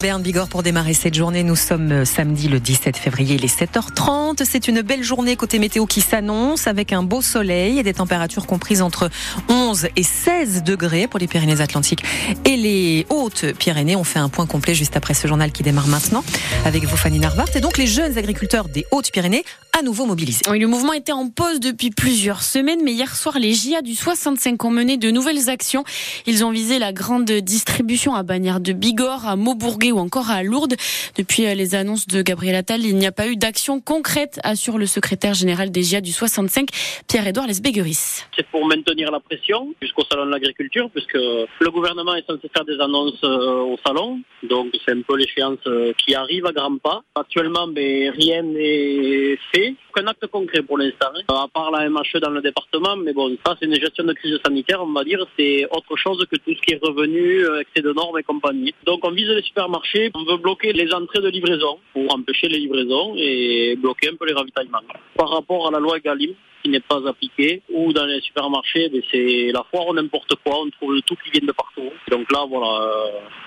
Berne Bigorre pour démarrer cette journée. Nous sommes samedi le 17 février, il est 7h30. C'est une belle journée côté météo qui s'annonce avec un beau soleil et des températures comprises entre 11 et 16 degrés pour les Pyrénées-Atlantiques et les Hautes-Pyrénées. On fait un point complet juste après ce journal qui démarre maintenant avec vous, Fanny Narvarte. Et donc les jeunes agriculteurs des Hautes-Pyrénées à nouveau mobilisés. Oui, le mouvement était en pause depuis plusieurs semaines, mais hier soir, les JA du 65 ont mené de nouvelles actions. Ils ont visé la grande distribution à Bagnères-de-Bigorre, à Maubourguet ou encore à Lourdes. Depuis les annonces de Gabriel Attal, il n'y a pas eu d'action concrète, assure le secrétaire général des JA du 65, Pierre-Edouard Lesbegueris. C'est pour maintenir la pression jusqu'au salon de l'agriculture, puisque le gouvernement est censé faire des annonces au salon, donc c'est un peu l'échéance qui arrive à grands pas. Actuellement, mais rien n'est fait. Un acte concret pour l'instant, à part la MHE dans le département, mais bon, ça c'est une gestion de crise sanitaire, on va dire, c'est autre chose que tout ce qui est revenu, excès de normes et compagnie. Donc on vise les supermarchés, on veut bloquer les entrées de livraison pour empêcher les livraisons et bloquer un peu les ravitaillements. Par rapport à la loi Egalim, qui n'est pas appliquée, ou dans les supermarchés, c'est la foire, on n'importe quoi, on trouve tout qui vient de partout. Donc là, voilà,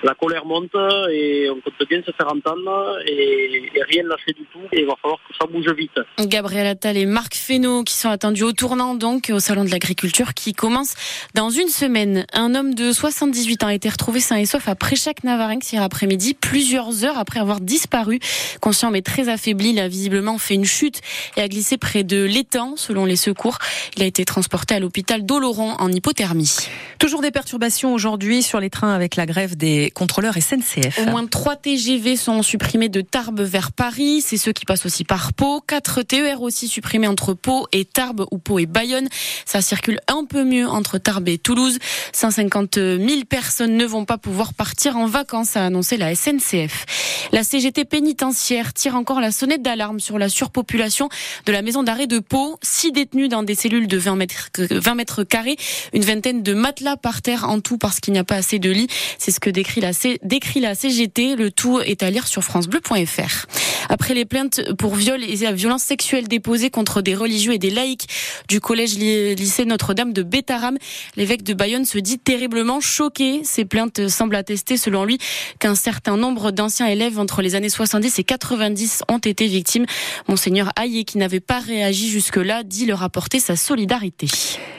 la colère monte et on compte bien se faire entendre et rien lâcher du tout, et il va falloir que ça bouge vite. Gabriel Attal et Marc Fesneau qui sont attendus au tournant donc au salon de l'agriculture qui commence dans une semaine. Un homme de 78 ans a été retrouvé sain et sauf à Préchac-Navarrenx hier après-midi, plusieurs heures après avoir disparu. Conscient mais très affaibli, il a visiblement fait une chute et a glissé près de l'étang. Selon les secours, il a été transporté à l'hôpital d'Oloron en hypothermie. Toujours des perturbations aujourd'hui sur les trains avec la grève des contrôleurs SNCF. Au moins 3 TGV sont supprimés de Tarbes vers Paris. C'est ceux qui passent aussi par Pau. 4 TER aussi supprimé entre Pau et Tarbes ou Pau et Bayonne. Ça circule un peu mieux entre Tarbes et Toulouse. 150 000 personnes ne vont pas pouvoir partir en vacances, a annoncé la SNCF. La CGT pénitentiaire tire encore la sonnette d'alarme sur la surpopulation de la maison d'arrêt de Pau. 6 détenus dans des cellules de 20 mètres carrés, une vingtaine de matelas par terre en tout parce qu'il n'y a pas assez de lits. C'est ce que décrit la CGT. Le tout est à lire sur francebleu.fr. Après les plaintes pour viol et la violence sexuelle déposées contre des religieux et des laïcs du collège-lycée Notre-Dame de Bétharram, l'évêque de Bayonne se dit terriblement choqué. Ces plaintes semblent attester, selon lui, qu'un certain nombre d'anciens élèves entre les années 70 et 90 ont été victimes. Monseigneur Hayé, qui n'avait pas réagi jusque-là, dit leur apporter sa solidarité.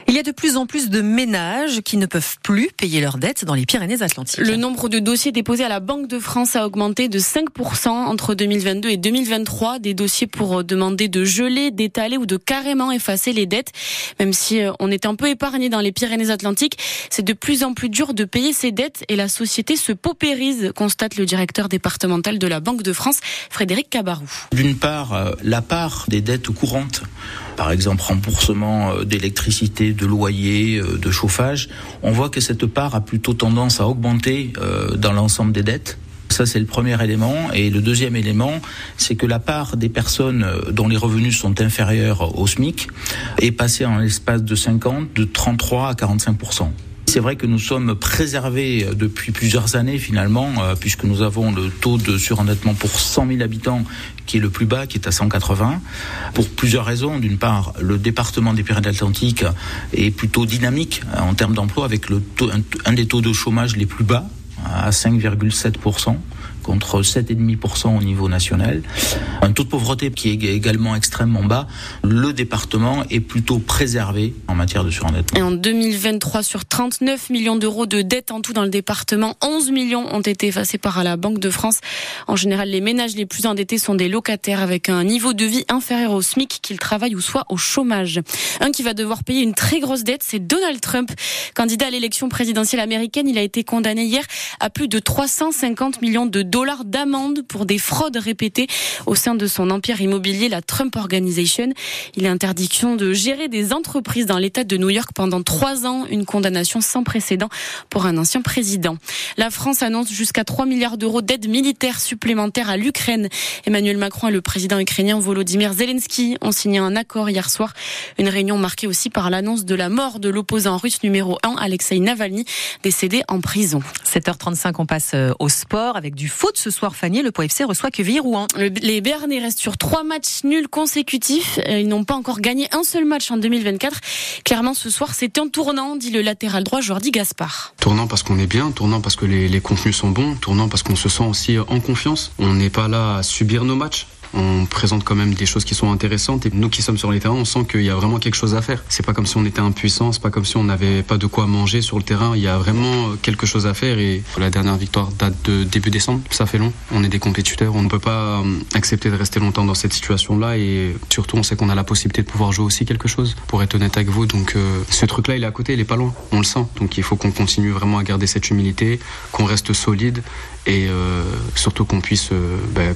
Il y a de plus en plus de ménages qui ne peuvent plus payer leurs dettes dans les Pyrénées-Atlantiques. Le nombre de dossiers déposés à la Banque de France a augmenté de 5% entre 2022 et 2023. Des dossiers pour demander de geler, d'étaler ou de carrément effacer les dettes. Même si on est un peu épargné dans les Pyrénées-Atlantiques, c'est de plus en plus dur de payer ses dettes et la société se paupérise, constate le directeur départemental de la Banque de France, Frédéric Cabarou. D'une part, la part des dettes courantes, par exemple remboursement d'électricité, de loyer, de chauffage, on voit que cette part a plutôt tendance à augmenter dans l'ensemble des dettes. Ça, c'est le premier élément. Et le deuxième élément, c'est que la part des personnes dont les revenus sont inférieurs au SMIC est passée en l'espace de 50, de 33 à 45%. C'est vrai que nous sommes préservés depuis plusieurs années finalement, puisque nous avons le taux de surendettement pour 100 000 habitants qui est le plus bas, qui est à 180, pour plusieurs raisons. D'une part, le département des Pyrénées-Atlantiques est plutôt dynamique en termes d'emploi, avec un des taux de chômage les plus bas, à 5,7%. Contre 7,5% au niveau national. Un taux de pauvreté qui est également extrêmement bas. Le département est plutôt préservé en matière de surendettement. Et en 2023, sur 39 millions d'euros de dettes en tout dans le département, 11 millions ont été effacés par la Banque de France. En général, les ménages les plus endettés sont des locataires avec un niveau de vie inférieur au SMIC, qu'ils travaillent ou soient au chômage. Un qui va devoir payer une très grosse dette, c'est Donald Trump. Candidat à l'élection présidentielle américaine, il a été condamné hier à plus de 350 millions de dollars d'amende pour des fraudes répétées au sein de son empire immobilier, la Trump Organization. Il est interdiction de gérer des entreprises dans l'État de New York pendant 3 ans, une condamnation sans précédent pour un ancien président. La France annonce jusqu'à 3 milliards d'euros d'aide militaire supplémentaire à l'Ukraine. Emmanuel Macron et le président ukrainien Volodymyr Zelensky ont signé un accord hier soir. Une réunion marquée aussi par l'annonce de la mort de l'opposant russe numéro 1, Alexei Navalny, décédé en prison. 7h35, on passe au sport avec du foot. faute ce soir, Fanny, le Pau FC reçoit Quevilly Rouen. Les Bernais restent sur 3 matchs nuls consécutifs. Ils n'ont pas encore gagné un seul match en 2024. Clairement, ce soir, c'est un tournant, dit le latéral droit Jordi Gaspar. Tournant parce qu'on est bien, tournant parce que les contenus sont bons, tournant parce qu'on se sent aussi en confiance. On n'est pas là à subir nos matchs. On présente quand même des choses qui sont intéressantes et nous qui sommes sur les terrains, on sent qu'il y a vraiment quelque chose à faire. C'est pas comme si on était impuissant, c'est pas comme si on n'avait pas de quoi manger sur le terrain. Il y a vraiment quelque chose à faire et la dernière victoire date de début décembre. Ça fait long. On est des compétiteurs, on ne peut pas accepter de rester longtemps dans cette situation-là et surtout on sait qu'on a la possibilité de pouvoir jouer aussi quelque chose. Pour être honnête avec vous, donc ce truc-là il est à côté, il est pas loin. On le sent. Donc il faut qu'on continue vraiment à garder cette humilité, qu'on reste solide et surtout qu'on puisse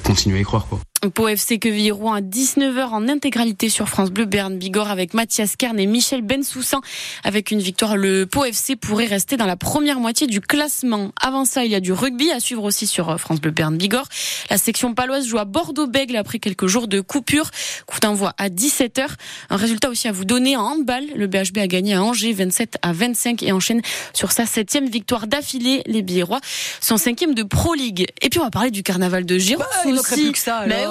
continuer à y croire quoi. Pau FC Quevilly Rouen à 19h en intégralité sur France Bleu Berne Bigorre avec Mathias Kern et Michel Bensoussan. Avec une victoire, le Pau FC pourrait rester dans la première moitié du classement. Avant ça, il y a du rugby à suivre aussi sur France Bleu Berne Bigorre. La section paloise joue à Bordeaux-Bègles après quelques jours de coupure. Coup d'envoi à 17h. Un résultat aussi à vous donner en handball. Le BHB a gagné à Angers 27-25 et enchaîne sur sa 7e victoire d'affilée. Les Biérois sont 5e de Pro League. Et puis on va parler du carnaval de Gironde aussi.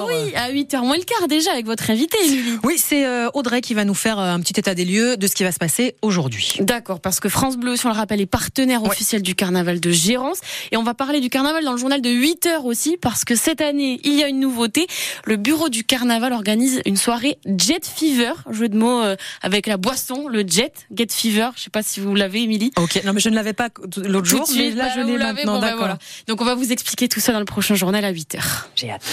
Oui, à 8h moins le quart déjà avec votre invitée, Émilie. Oui, c'est Audrey qui va nous faire un petit état des lieux de ce qui va se passer aujourd'hui. D'accord, parce que France Bleu, si on le rappelle, est partenaire officiel du carnaval de Gérance. Et on va parler du carnaval dans le journal de 8h aussi, parce que cette année, il y a une nouveauté. Le bureau du carnaval organise une soirée Jet Fever, jeu de mots avec la boisson, le jet, Get Fever. Je ne sais pas si vous l'avez, Émilie. Ok, non mais je ne l'avais pas l'autre jour, mais là je l'ai maintenant. Bon, d'accord. Voilà. Donc on va vous expliquer tout ça dans le prochain journal à 8h. J'ai hâte.